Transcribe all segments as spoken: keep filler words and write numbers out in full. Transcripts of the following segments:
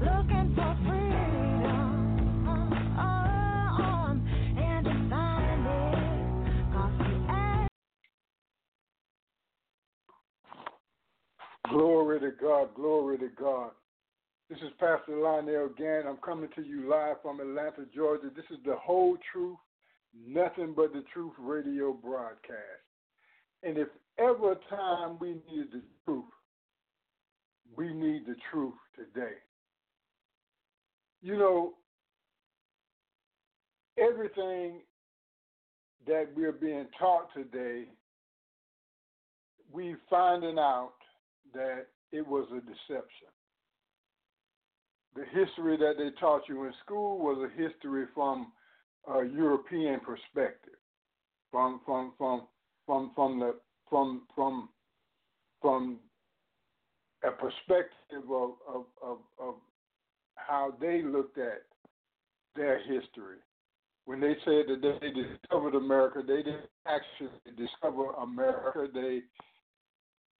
looking for freedom. Glory to God, glory to God. This is Pastor Lionel Gantt. I'm coming to you live from Atlanta, Georgia. This is the Whole Truth, Nothing But the Truth radio broadcast. And if ever a time we need the truth, we need the truth today. You know, everything that we're being taught today, we're finding out that it was a deception. The history that they taught you in school was a history from a European perspective, from from from from from the from from from a perspective of of of, of how they looked at their history. When they said that they discovered America, they didn't actually discover America. They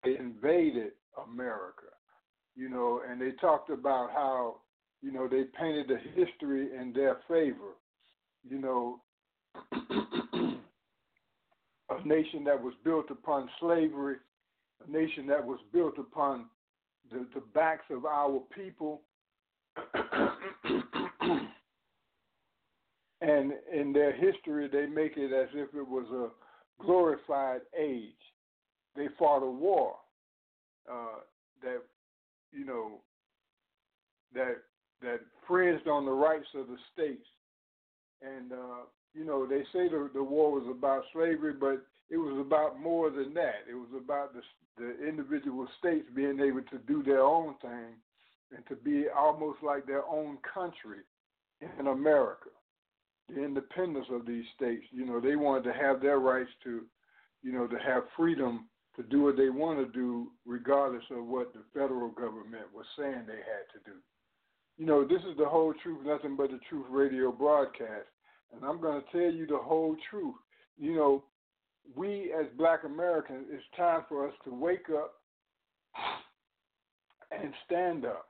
They invaded America, you know, and they talked about how, you know, they painted the history in their favor, you know, a nation that was built upon slavery, a nation that was built upon the, the backs of our people, and in their history they make it as if it was a glorified age. They fought a war uh, that, you know, that that fringed on the rights of the states. And, uh, you know, they say the, the war was about slavery, but it was about more than that. It was about the, the individual states being able to do their own thing and to be almost like their own country in America, the independence of these states. You know, they wanted to have their rights to, you know, to have freedom to do what they want to do regardless of what the federal government was saying they had to do. You know, this is the Whole Truth, Nothing But the Truth radio broadcast, and I'm going to tell you the whole truth. You know, we as black Americans, it's time for us to wake up and stand up.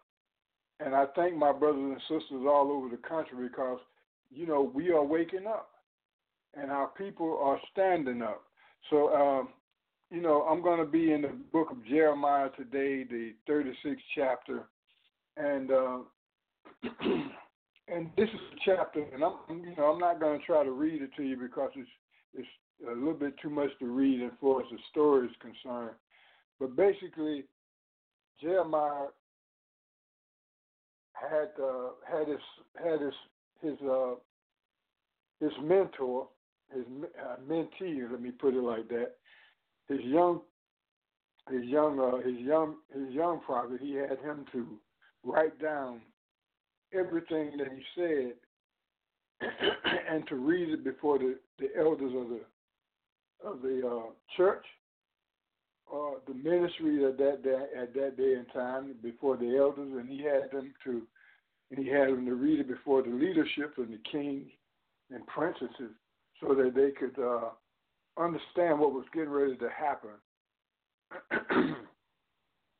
And I thank my brothers and sisters all over the country because, you know, we are waking up, and our people are standing up. So, um, you know, I'm going to be in the book of Jeremiah today, the thirty-sixth chapter, and uh, and this is the chapter, and I'm you know I'm not going to try to read it to you because it's it's a little bit too much to read as far as the story is concerned. But basically, Jeremiah had uh, had his had his his uh, his mentor. His uh, mentee, let me put it like that. His young, his young, uh, his young, his young prophet. He had him to write down everything that he said, and to read it before the, the elders of the of the uh, church, or uh, the ministry at that day, at that day and time before the elders, and he had them to, and he had them to read it before the leadership and the kings and princesses, so that they could uh, understand what was getting ready to happen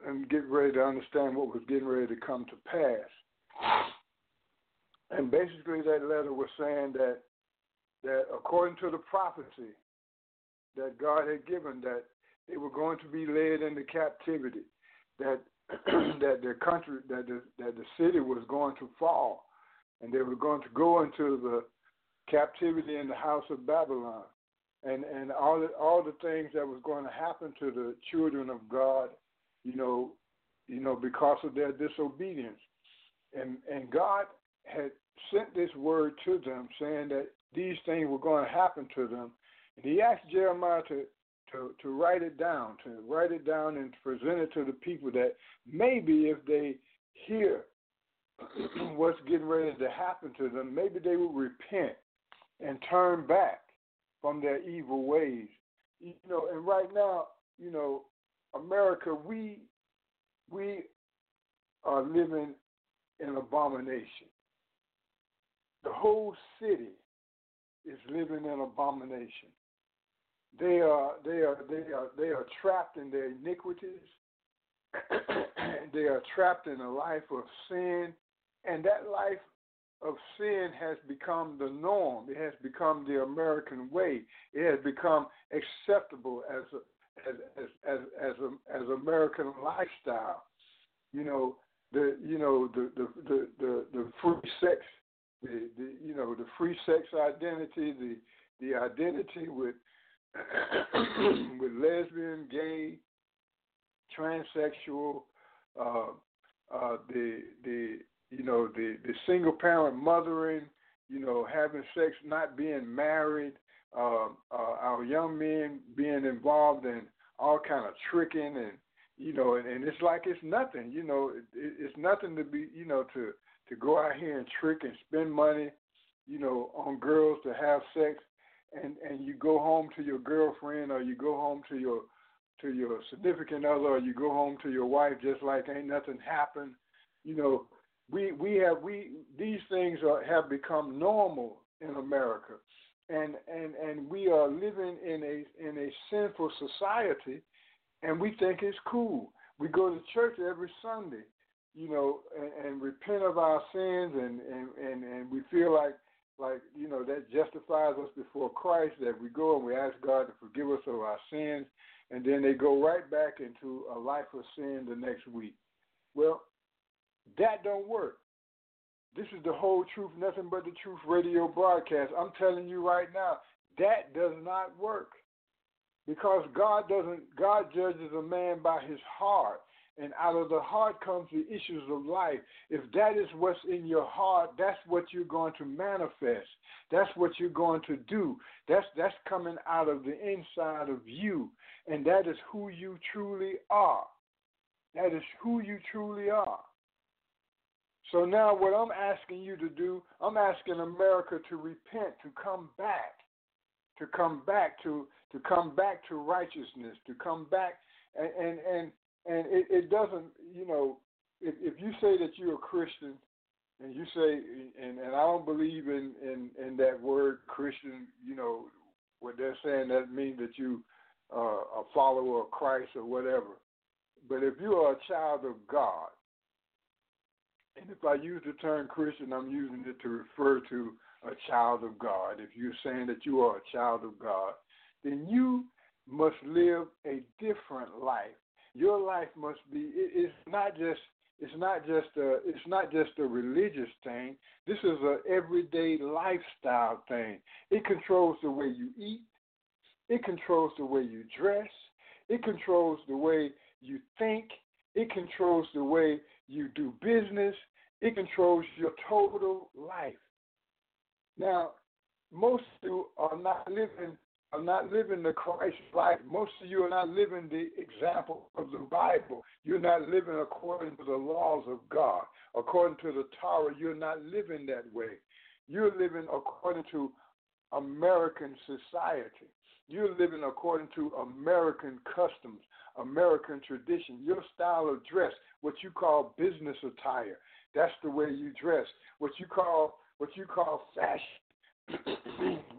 and get ready to understand what was getting ready to come to pass. And basically that letter was saying that that according to the prophecy that God had given, that they were going to be led into captivity, that that their country, that the, that the city was going to fall, and they were going to go into the captivity in the house of Babylon, and and all the, all the things that was going to happen to the children of God, you know, you know, because of their disobedience, and and God had sent this word to them, saying that these things were going to happen to them, and He asked Jeremiah to to to write it down, to write it down and present it to the people that maybe if they hear what's getting ready to happen to them, maybe they would repent. and turn back from their evil ways. You know, and right now, you know, America, we we are living in abomination. The whole city is living in abomination. They are they are they are they are trapped in their iniquities. They are trapped in a life of sin, and that life of sin has become the norm. It has become the American way. It has become acceptable as a, as as as as, a, as American lifestyle. You know the you know the the the, the, the free sex, the, the you know the free sex identity, the the identity with with lesbian, gay, transsexual, uh, uh, the the you know the, the single parent mothering, you know having sex, not being married, uh, uh, our young men being involved in all kind of tricking, and you know and, and it's like it's nothing, you know it, it's nothing to be you know to, to go out here and trick and spend money, you know on girls to have sex, and, and you go home to your girlfriend, or you go home to your to your significant other, or you go home to your wife just like ain't nothing happened. You know, we we have we these things are, have become normal in America, and and and we are living in a in a sinful society, and we think it's cool. We go to church every Sunday, you know, and, and repent of our sins, and, and, and, and we feel like like you know that justifies us before Christ. That we go and we ask God to forgive us of our sins. And then they go right back into a life of sin the next week. Well, that don't work. This is the whole truth, nothing but the truth radio broadcast. I'm telling you right now, that does not work, because God doesn't. God judges a man by his heart, and out of the heart comes the issues of life. If that is what's in your heart, that's what you're going to manifest. That's what you're going to do. That's that's coming out of the inside of you. And that is who you truly are. That is who you truly are. So now what I'm asking you to do, I'm asking America to repent, to come back, to come back to to come back to righteousness, to come back. And and, and, and it, it doesn't, you know, if, if you say that you're a Christian, and you say, and, and I don't believe in, in, in that word Christian, you know, what they're saying, that means that you Uh, a follower of Christ or whatever. But if you are a child of God, and if I use the term Christian, I'm using it to refer to a child of God. If you're saying that you are a child of God, then you must live a different life. Your life must be. It, it's not just. It's not just a. It's not just a religious thing. This is an everyday lifestyle thing. It controls the way you eat. It controls the way you dress. It controls the way you think. It controls the way you do business. It controls your total life. Now, most of you are not living are not living the Christ life. Most of you are not living the example of the Bible. You're not living according to the laws of God. According to the Torah, you're not living that way. You're living according to American society. You're living according to American customs, American tradition. Your style of dress, what you call business attire, that's the way you dress. What you call what you call fashion,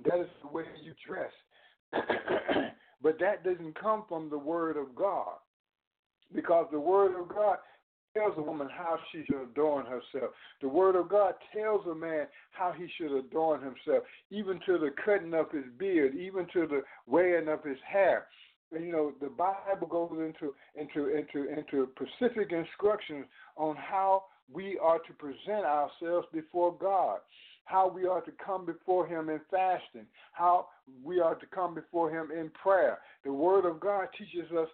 that is the way you dress. But that doesn't come from the Word of God, because the Word of God tells a woman how she should adorn herself. The Word of God tells a man how he should adorn himself, even to the cutting of his beard, even to the weighing of his hair. And, you know, the Bible goes into into into into specific instructions on how we are to present ourselves before God, how we are to come before Him in fasting, how we are to come before Him in prayer. The Word of God teaches us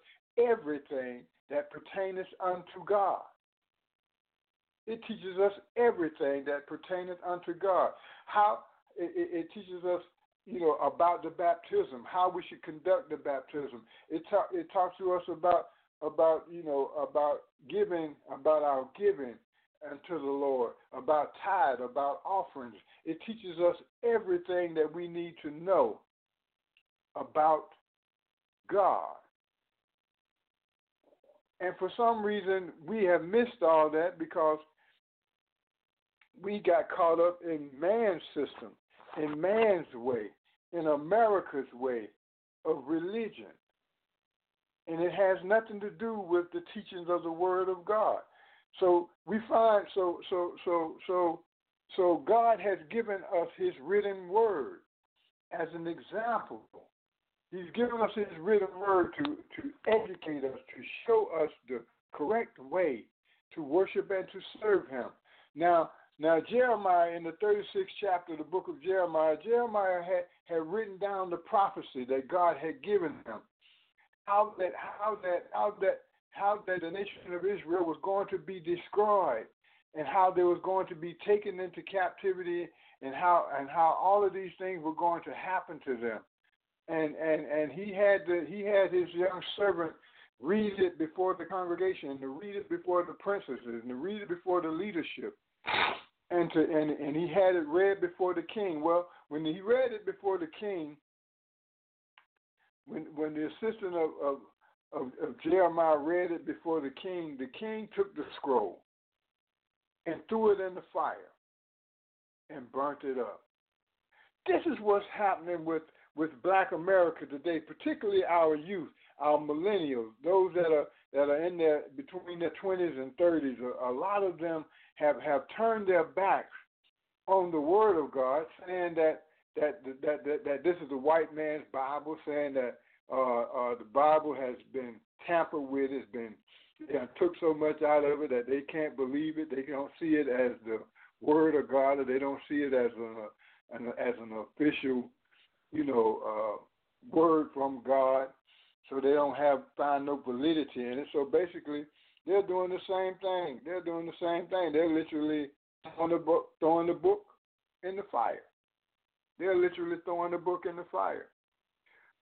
everything that pertaineth unto God. It teaches us everything that pertaineth unto God. How it, it teaches us, you know, about the baptism, how we should conduct the baptism. It talk, it talks to us about about you know about giving, about our giving, and to the Lord, about tithe, about offerings. It teaches us everything that we need to know about God. And for some reason, we have missed all that because we got caught up in man's system, in man's way, in America's way of religion. And it has nothing to do with the teachings of the Word of God. So we find, so, so, so, so, so God has given us His written Word as an example. He's given us His written Word to, to educate us, to show us the correct way to worship and to serve Him. Now, now Jeremiah, in the thirty-sixth chapter of the book of Jeremiah, Jeremiah had, had written down the prophecy that God had given him, how that, how that, how that, how that the nation of Israel was going to be destroyed, and how they was going to be taken into captivity, and how and how all of these things were going to happen to them. And and and he had the, he had his young servant read it before the congregation, and to read it before the princes, and to read it before the leadership, and to and, and he had it read before the king. Well, when he read it before the king, when when the assistant of of, of, of Jeremiah read it before the king, the king took the scroll and threw it in the fire and burnt it up. This is what's happening with. with Black America today, particularly our youth, our millennials, those that are that are in their between their twenties and thirties, a, a lot of them have, have turned their backs on the Word of God, saying that that that that, that this is the white man's Bible, saying that uh, uh, the Bible has been tampered with, it's been yeah, took so much out of it that they can't believe it, they don't see it as the Word of God, or they don't see it as an, an as an official, you know, uh, word from God, so they don't have find no validity in it. So basically, they're doing the same thing. They're doing the same thing. They're literally throwing the book, throwing the book in the fire. They're literally throwing the book in the fire.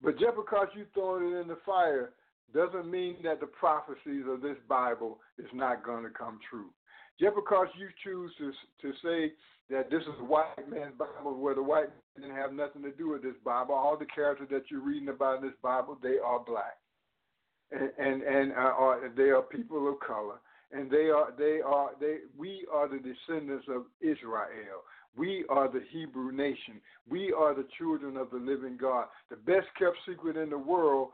But just because you're throwing it in the fire doesn't mean that the prophecies of this Bible is not going to come true. Just because you choose to to say that this is a white man's Bible, where the white man didn't have nothing to do with this Bible, all the characters that you're reading about in this Bible, they are black, and and, and uh, are, they are people of color, and they are they are they we are the descendants of Israel. We are the Hebrew nation. We are the children of the living God. The best kept secret in the world,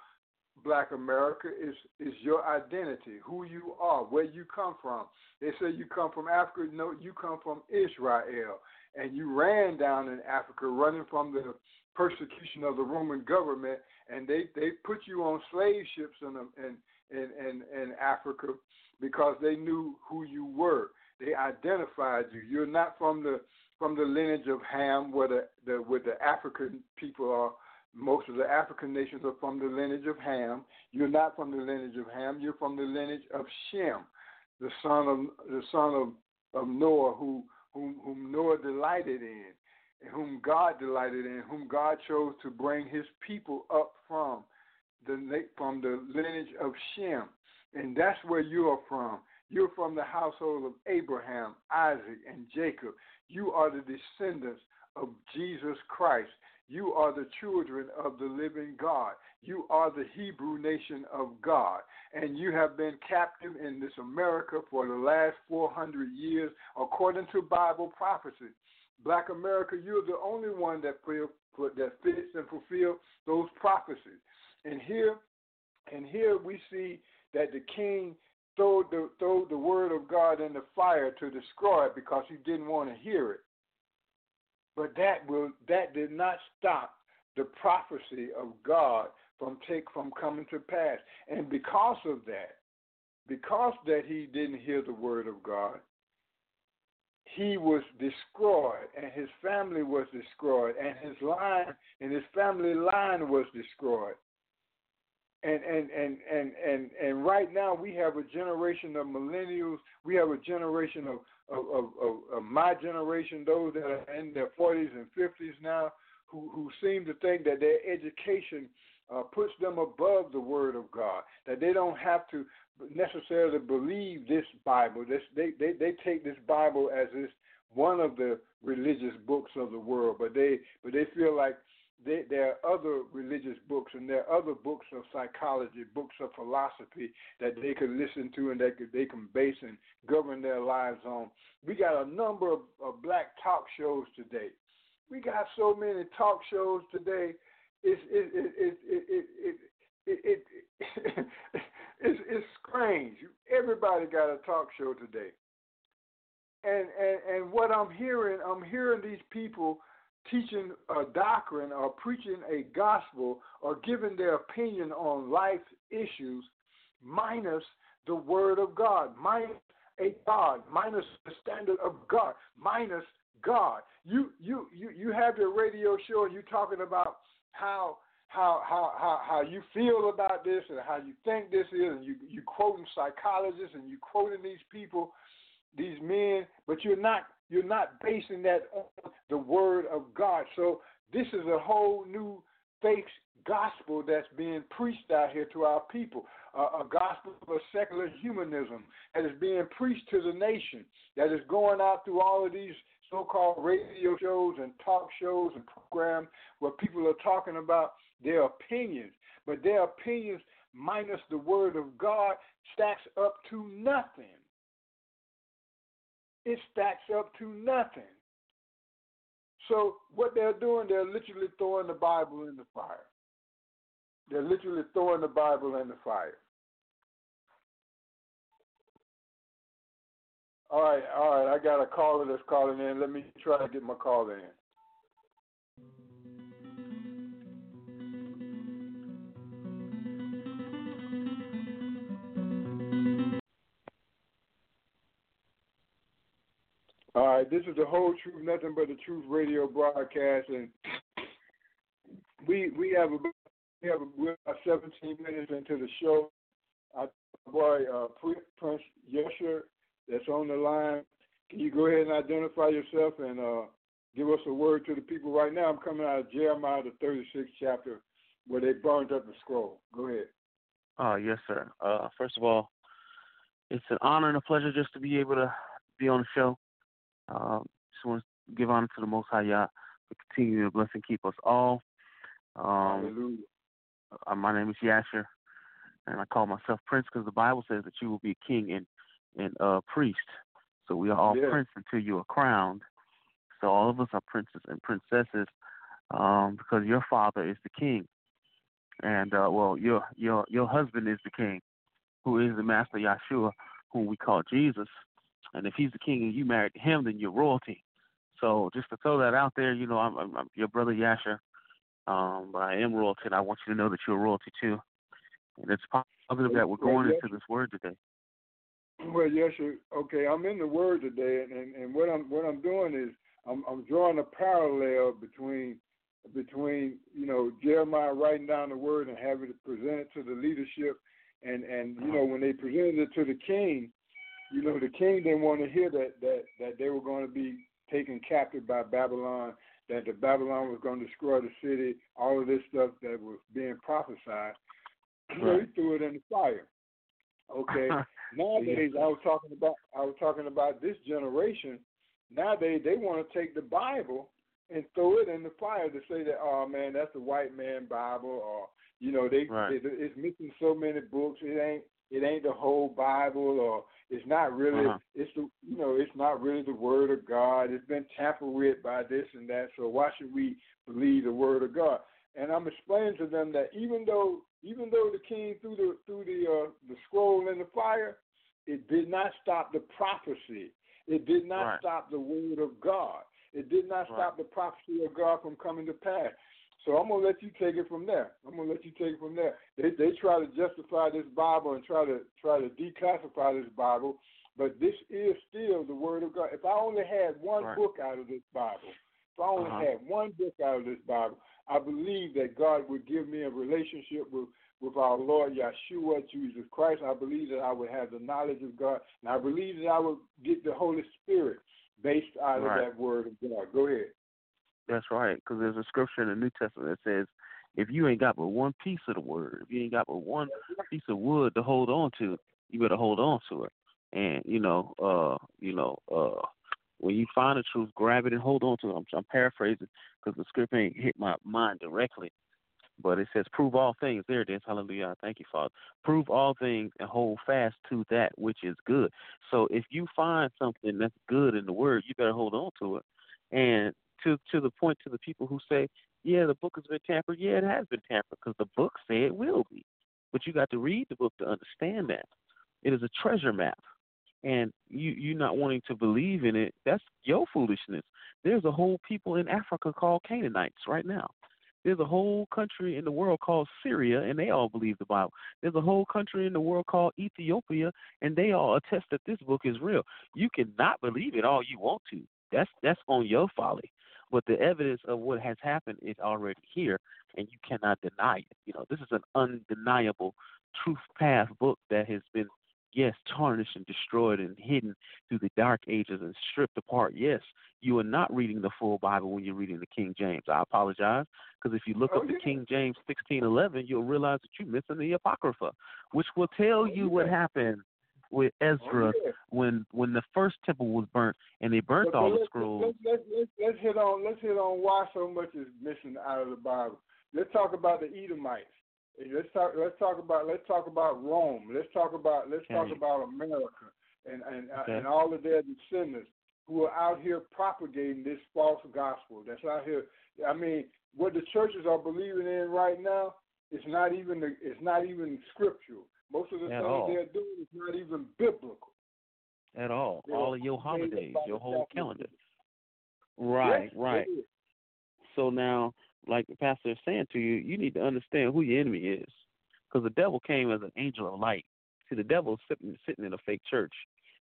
Black America, is is your identity, who you are, where you come from. They say you come from Africa. No, you come from Israel, and you ran down in Africa, running from the persecution of the Roman government, and they, they put you on slave ships in in in in Africa because they knew who you were. They identified you. You're not from the from the lineage of Ham, where the, the where the African people are. Most of the African nations are from the lineage of Ham. You're not from the lineage of Ham. You're from the lineage of Shem, the son of the son of, of Noah, who whom, whom Noah delighted in, and whom God delighted in, whom God chose to bring His people up from the from the lineage of Shem, and that's where you are from. You're from the household of Abraham, Isaac, and Jacob. You are the descendants of Jesus Christ. You are the children of the living God. You are the Hebrew nation of God. And you have been captive in this America for the last four hundred years, according to Bible prophecy. Black America, you're the only one that that fits and fulfills those prophecies. And here, and here we see that the king threw the, threw the word of God in the fire to destroy it because he didn't want to hear it. But that will that did not stop the prophecy of God from take from coming to pass. And because of that, because that he didn't hear the word of God, he was destroyed, and his family was destroyed, and his line and his family line was destroyed. And and and and and, and right now we have a generation of millennials, we have a generation of Of, of, of my generation, those that are in their forties and fifties now, who, who seem to think that their education uh, puts them above the Word of God, that they don't have to necessarily believe this Bible. This, they, they, they take this Bible as this one of the religious books of the world, but they but they feel like they, there are other religious books, and there are other books of psychology, books of philosophy that they can listen to and that could, they can base and govern their lives on. We got a number of, of black talk shows today. We got so many talk shows today. It's it it it it it. it It, it, it it's, it's strange. Everybody got a talk show today, and and and what I'm hearing, I'm hearing these people teaching a doctrine or preaching a gospel or giving their opinion on life issues, minus the word of God, minus a God, minus the standard of God, minus God. You you you you have your radio show and you're talking about how. How, how how how you feel about this and how you think this is, and you you quoting psychologists and you quoting these people, these men, but you're not you're not basing that on the word of God. So this is a whole new fake gospel that's being preached out here to our people, uh, a gospel of secular humanism that is being preached to the nation, that is going out through all of these so-called radio shows and talk shows and programs where people are talking about their opinions, but their opinions minus the word of God stacks up to nothing. It stacks up to nothing. So what they're doing, they're literally throwing the Bible in the fire. They're literally throwing the Bible in the fire. All right, all right, I got a caller that's calling in. Let me try to get my caller in. All right, this is The Whole Truth, Nothing But The Truth radio broadcast, and we we have about, we have about seventeen minutes into the show. I, boy, uh, Prince Yasher that's on the line. Can you go ahead and identify yourself and uh, give us a word to the people right now? I'm coming out of Jeremiah, the thirty-sixth chapter, where they burned up the scroll. Go ahead. Uh, yes, sir. Uh, first of all, it's an honor and a pleasure just to be able to be on the show. Uh, just want to give honor to the Most High Yah for continuing to bless and keep us all. Um, Hallelujah. Uh, my name is Yasher, and I call myself Prince because the Bible says that you will be a king and and a uh, priest. So we are all yeah. prince until you are crowned. So all of us are princes and princesses um, because your father is the king, and uh, well, your your your husband is the king, who is the Master Yahshua, whom we call Jesus. And if he's the king and you married him, then you're royalty. So just to throw that out there, you know, I'm, I'm, I'm your brother Yasher, um, but I am royalty, and I want you to know that you're royalty too. And it's positive that we're going into this word today. Well, Yasher, okay, I'm in the word today, and, and, and what I'm what I'm doing is I'm, I'm drawing a parallel between between you know Jeremiah writing down the word and having it presented to the leadership, and and you know when they presented it to the king. You know, the king didn't want to hear that, that, that they were going to be taken captive by Babylon, that the Babylon was going to destroy the city, all of this stuff that was being prophesied. So right. He threw it in the fire. Okay. Nowadays, I was talking about I was talking about this generation. Nowadays, they want to take the Bible and throw it in the fire to say that, oh, man, that's the white man Bible, or, you know, they, right. it, it's missing so many books. It ain't it ain't the whole Bible, or it's not really, uh-huh. it's the, you know, it's not really the word of God. It's been tampered with by this and that. So why should we believe the word of God? And I'm explaining to them that even though, even though the king threw the threw the uh, the scroll in the fire, it did not stop the prophecy. It did not right. stop the word of God. It did not right. stop the prophecy of God from coming to pass. So I'm gonna let you take it from there. I'm gonna let you take it from there. They they try to justify this Bible and try to try to declassify this Bible, but this is still the Word of God. If I only had one right. book out of this Bible, if I only uh-huh. had one book out of this Bible, I believe that God would give me a relationship with, with our Lord Yahshua, Jesus Christ. I believe that I would have the knowledge of God, and I believe that I would get the Holy Spirit based out right. of that Word of God. Go ahead. That's right, because there's a scripture in the New Testament that says, if you ain't got but one piece of the word, if you ain't got but one piece of wood to hold on to, you better hold on to it. And you know, uh, you know, uh, when you find the truth, grab it and hold on to it. I'm, I'm paraphrasing because the script ain't hit my mind directly, but it says, "Prove all things." There it is. Hallelujah. Thank you, Father. Prove all things and hold fast to that which is good. So if you find something that's good in the Word, you better hold on to it. And to to the point to the people who say, "Yeah, the book has been tampered." Yeah, it has been tampered because the book said it will be. But you got to read the book to understand that it is a treasure map. And you, you not wanting to believe in it, that's your foolishness. There's a whole people in Africa called Canaanites right now. There's a whole country in the world called Syria, and they all believe the Bible. There's a whole country in the world called Ethiopia, and they all attest that this book is real. You cannot believe it all you want to. That's that's on your folly. But the evidence of what has happened is already here, and you cannot deny it. You know, this is an undeniable truth path book that has been, yes, tarnished and destroyed and hidden through the dark ages and stripped apart. Yes, you are not reading the full Bible when you're reading the King James. I apologize, because if you look oh, up yeah. the King James sixteen eleven, you'll realize that you're missing the Apocrypha, which will tell you what happened with Ezra oh, yeah. when when the first temple was burnt and they burnt okay, all the scrolls. Let's, let's, let's, let's, hit on, let's hit on why so much is missing out of the Bible. Let's talk about the Edomites. Let's talk. Let's talk about. Let's talk about Rome. Let's talk about. Let's talk about America and and, okay. uh, and all of their descendants who are out here propagating this false gospel. That's out here. I mean, what the churches are believing in right now is not even. The, it's not even scriptural. Most of the At things all. they're doing is not even biblical. At all. They're all of your holidays, your whole calendar. Right. Yes, right. So now, like the pastor is saying to you, you need to understand who your enemy is, because the devil came as an angel of light. See, the devil is sitting, sitting in a fake church.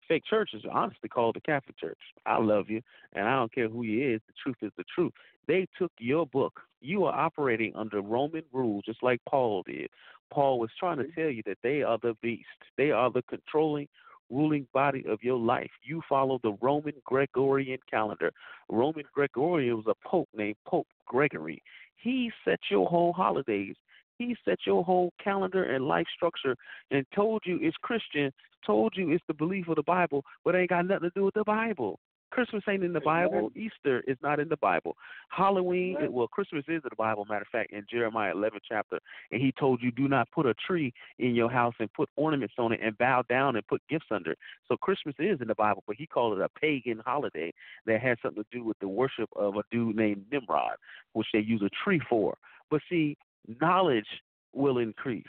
Fake church is honestly called the Catholic Church. I love you, and I don't care who you is. The truth is the truth. They took your book. You are operating under Roman rule, just like Paul did. Paul was trying to tell you that they are the beast. They are the controlling ruling body of your life. You follow the Roman Gregorian calendar. Roman Gregorian was a pope named Pope Gregory. He set your whole holidays. He set your whole calendar and life structure and told you it's Christian, told you it's the belief of the Bible, but it ain't got nothing to do with the Bible. Christmas ain't in the Bible. Easter is not in the Bible. Halloween, well, Christmas is in the Bible, matter of fact, in Jeremiah eleven chapter. And he told you, do not put a tree in your house and put ornaments on it and bow down and put gifts under it. So Christmas is in the Bible, but he called it a pagan holiday that has something to do with the worship of a dude named Nimrod, which they use a tree for. But see, knowledge will increase,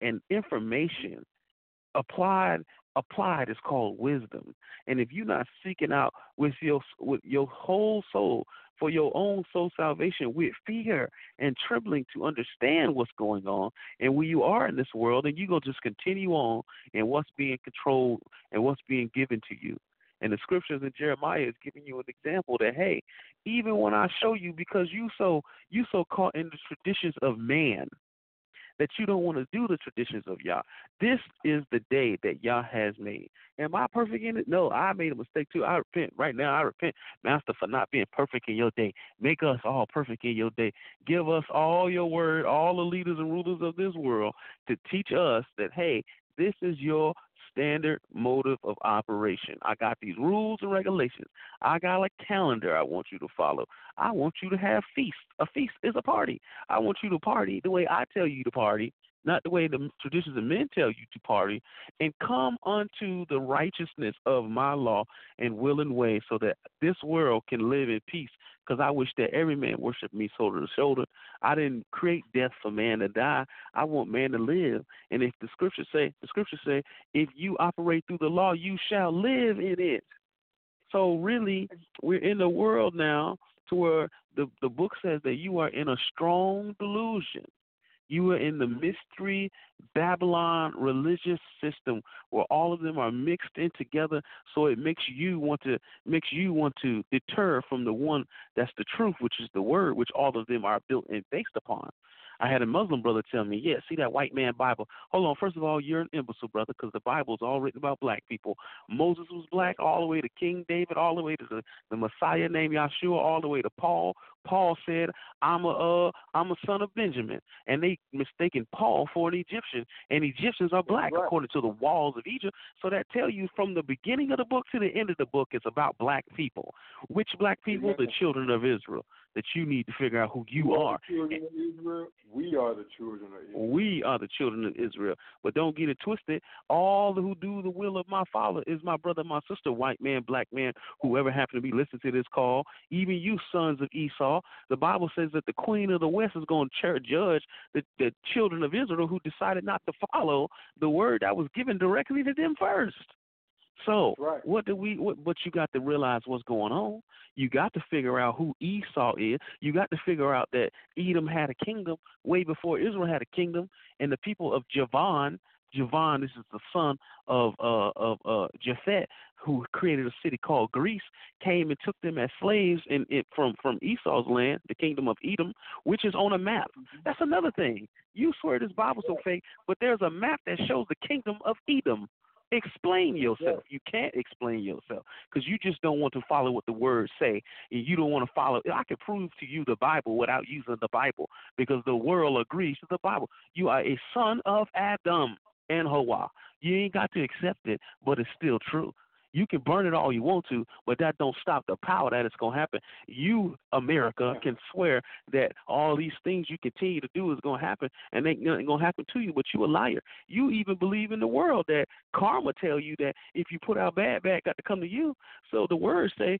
and information applied Applied is called wisdom. And if you're not seeking out with your with your whole soul for your own soul salvation with fear and trembling to understand what's going on and where you are in this world, then you're going to just continue on in what's being controlled and what's being given to you. And the scriptures in Jeremiah is giving you an example that, hey, even when I show you, because you so you so caught in the traditions of man, that you don't want to do the traditions of Yah. This is the day that Yah has made. Am I perfect in it? No, I made a mistake too. I repent. Right now, I repent, Master, for not being perfect in your day. Make us all perfect in your day. Give us all your word, all the leaders and rulers of this world, to teach us that, hey, this is your standard motive of operation. I got these rules and regulations. I got a calendar I want you to follow. I want you to have feasts. A feast is a party. I want you to party the way I tell you to party, not the way the traditions of men tell you to party, and come unto the righteousness of my law and will and way, so that this world can live in peace, because I wish that every man worship me shoulder to shoulder. I didn't create death for man to die. I want man to live. And if the scriptures say, the scriptures say, if you operate through the law, you shall live in it. So really, we're in a world now to where the, the book says that you are in a strong delusion. You are in the mystery Babylon religious system where all of them are mixed in together, so it makes you want to makes you want to deter from the one that's the truth, which is the word, which all of them are built and based upon. I had a Muslim brother tell me, yeah, see that white man Bible. Hold on. First of all, you're an imbecile, brother, because the Bible is all written about black people. Moses was black all the way to King David, all the way to the, the Messiah named Yahshua, all the way to Paul. Paul said, I'm a, uh, I'm a son of Benjamin. And they mistaken Paul for an Egyptian. And Egyptians are black, right, according to the walls of Egypt. So that tell you from the beginning of the book to the end of the book, it's about black people. Which black people? Exactly. The children of Israel. That you need to figure out who you we are. are. The of Israel. We are the children of Israel. We are the children of Israel. But don't get it twisted. All who do the will of my Father is my brother, my sister, white man, black man, whoever happened to be listening to this call, even you sons of Esau. The Bible says that the queen of the West is going to judge the, the children of Israel who decided not to follow the word that was given directly to them first. So right. what do we? What, but you got to realize what's going on. You got to figure out who Esau is. You got to figure out that Edom had a kingdom way before Israel had a kingdom, and the people of Javan, Javan, this is the son of uh, of uh, Japheth, who created a city called Greece, came and took them as slaves in it from from Esau's land, the kingdom of Edom, which is on a map. That's another thing. You swear this Bible's so fake, but there's a map that shows the kingdom of Edom. Explain yourself. You can't explain yourself because you just don't want to follow what the words say, and you don't want to follow. I can prove to you the Bible without using the Bible because the world agrees to the Bible. You are a son of Adam and Hawa. You ain't got to accept it, but it's still true. You can burn it all you want to, but that don't stop the power that it's going to happen. You, America, can swear that all these things you continue to do is going to happen, and ain't nothing going to happen to you, but you a liar. You even believe in the world that karma tell you that if you put out bad, bad got to come to you. So the words say,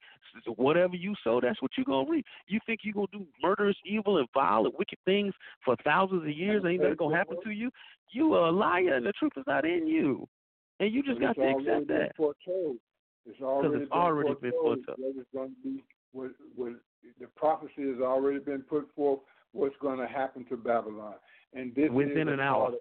whatever you sow, that's what you're going to reap. You think you're going to do murderous, evil, and vile, and wicked things for thousands of years, ain't nothing going to happen to you? You a liar, and the truth is not in you. And you just got to accept that. It's already, it's already been foretold. It's going to be what, what the prophecy has already been put forth. What's going to happen to Babylon? And this within an hour.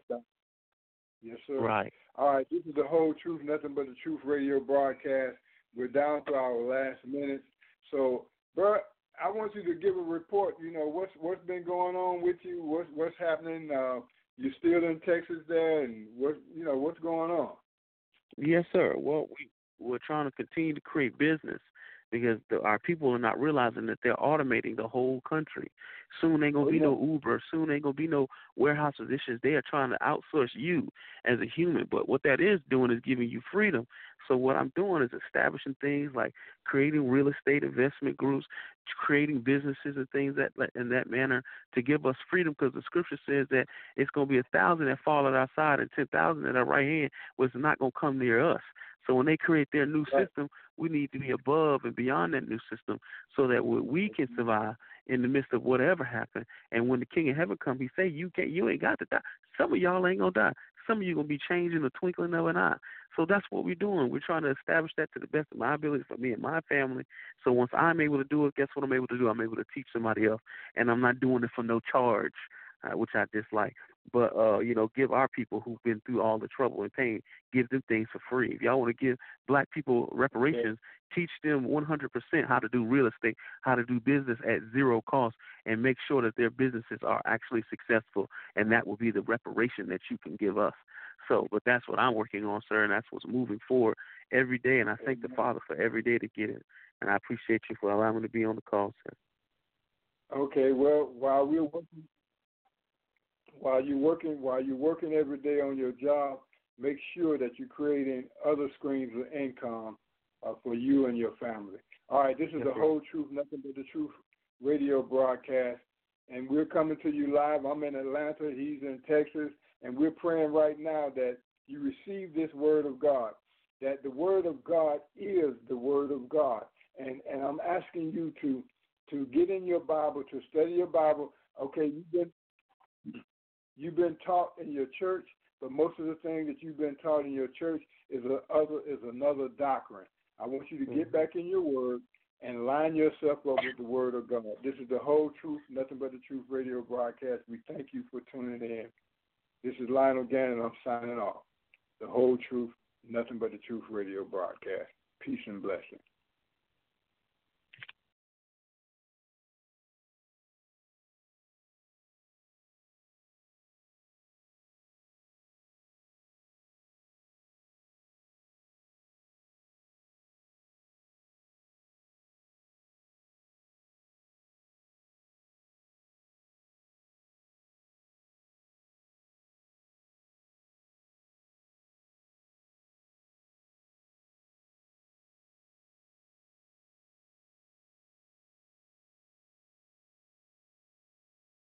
Yes, sir. Right. All right. This is the Whole Truth, Nothing But the Truth radio broadcast. We're down to our last minutes. So, Bert, I want you to give a report. You know what's what's been going on with you. What's what's happening? Uh, you're still in Texas there, and what you know what's going on. Yes, sir. Well, we, we're trying to continue to create business because the, our people are not realizing that they're automating the whole country. Soon ain't going to be no Uber. Soon ain't going to be no warehouse positions. They are trying to outsource you as a human. But what that is doing is giving you freedom. So what I'm doing is establishing things like creating real estate investment groups, creating businesses and things that in that manner to give us freedom because the scripture says that it's going to be a thousand that fall at our side and ten thousand at our right hand, but it's not going to come near us. So when they create their new system, we need to be above and beyond that new system so that we can survive in the midst of whatever happened. And when the King of Heaven comes, he say, you can't, you ain't got to die. Some of y'all ain't going to die. Some of you going to be changed in the twinkling of an eye. So that's what we're doing. We're trying to establish that to the best of my ability for me and my family. So once I'm able to do it, guess what I'm able to do? I'm able to teach somebody else. And I'm not doing it for no charge, uh, which I dislike. But, uh, you know, give our people who've been through all the trouble and pain, give them things for free. If y'all want to give black people reparations, teach them one hundred percent how to do real estate, how to do business at zero cost, and make sure that their businesses are actually successful. And that will be the reparation that you can give us. So, but that's what I'm working on, sir, and that's what's moving forward every day. And I thank the Father for every day to get it. And I appreciate you for allowing me to be on the call, sir. Okay, well, while we're working... While you're working, while you're working every day on your job, make sure that you're creating other streams of income uh, for you and your family. All right, this is the Whole Truth, Nothing But the Truth radio broadcast, and we're coming to you live. I'm in Atlanta, he's in Texas, and we're praying right now that you receive this word of God, that the word of God is the word of God. And and I'm asking you to to get in your Bible, to study your Bible. Okay, you get You've been taught in your church, but most of the thing that you've been taught in your church is a other is another doctrine. I want you to get back in your word and line yourself up with the word of God. This is the Whole Truth, Nothing But the Truth radio broadcast. We thank you for tuning in. This is Lionel Gantt, and I'm signing off. The Whole Truth, Nothing But the Truth radio broadcast. Peace and blessings.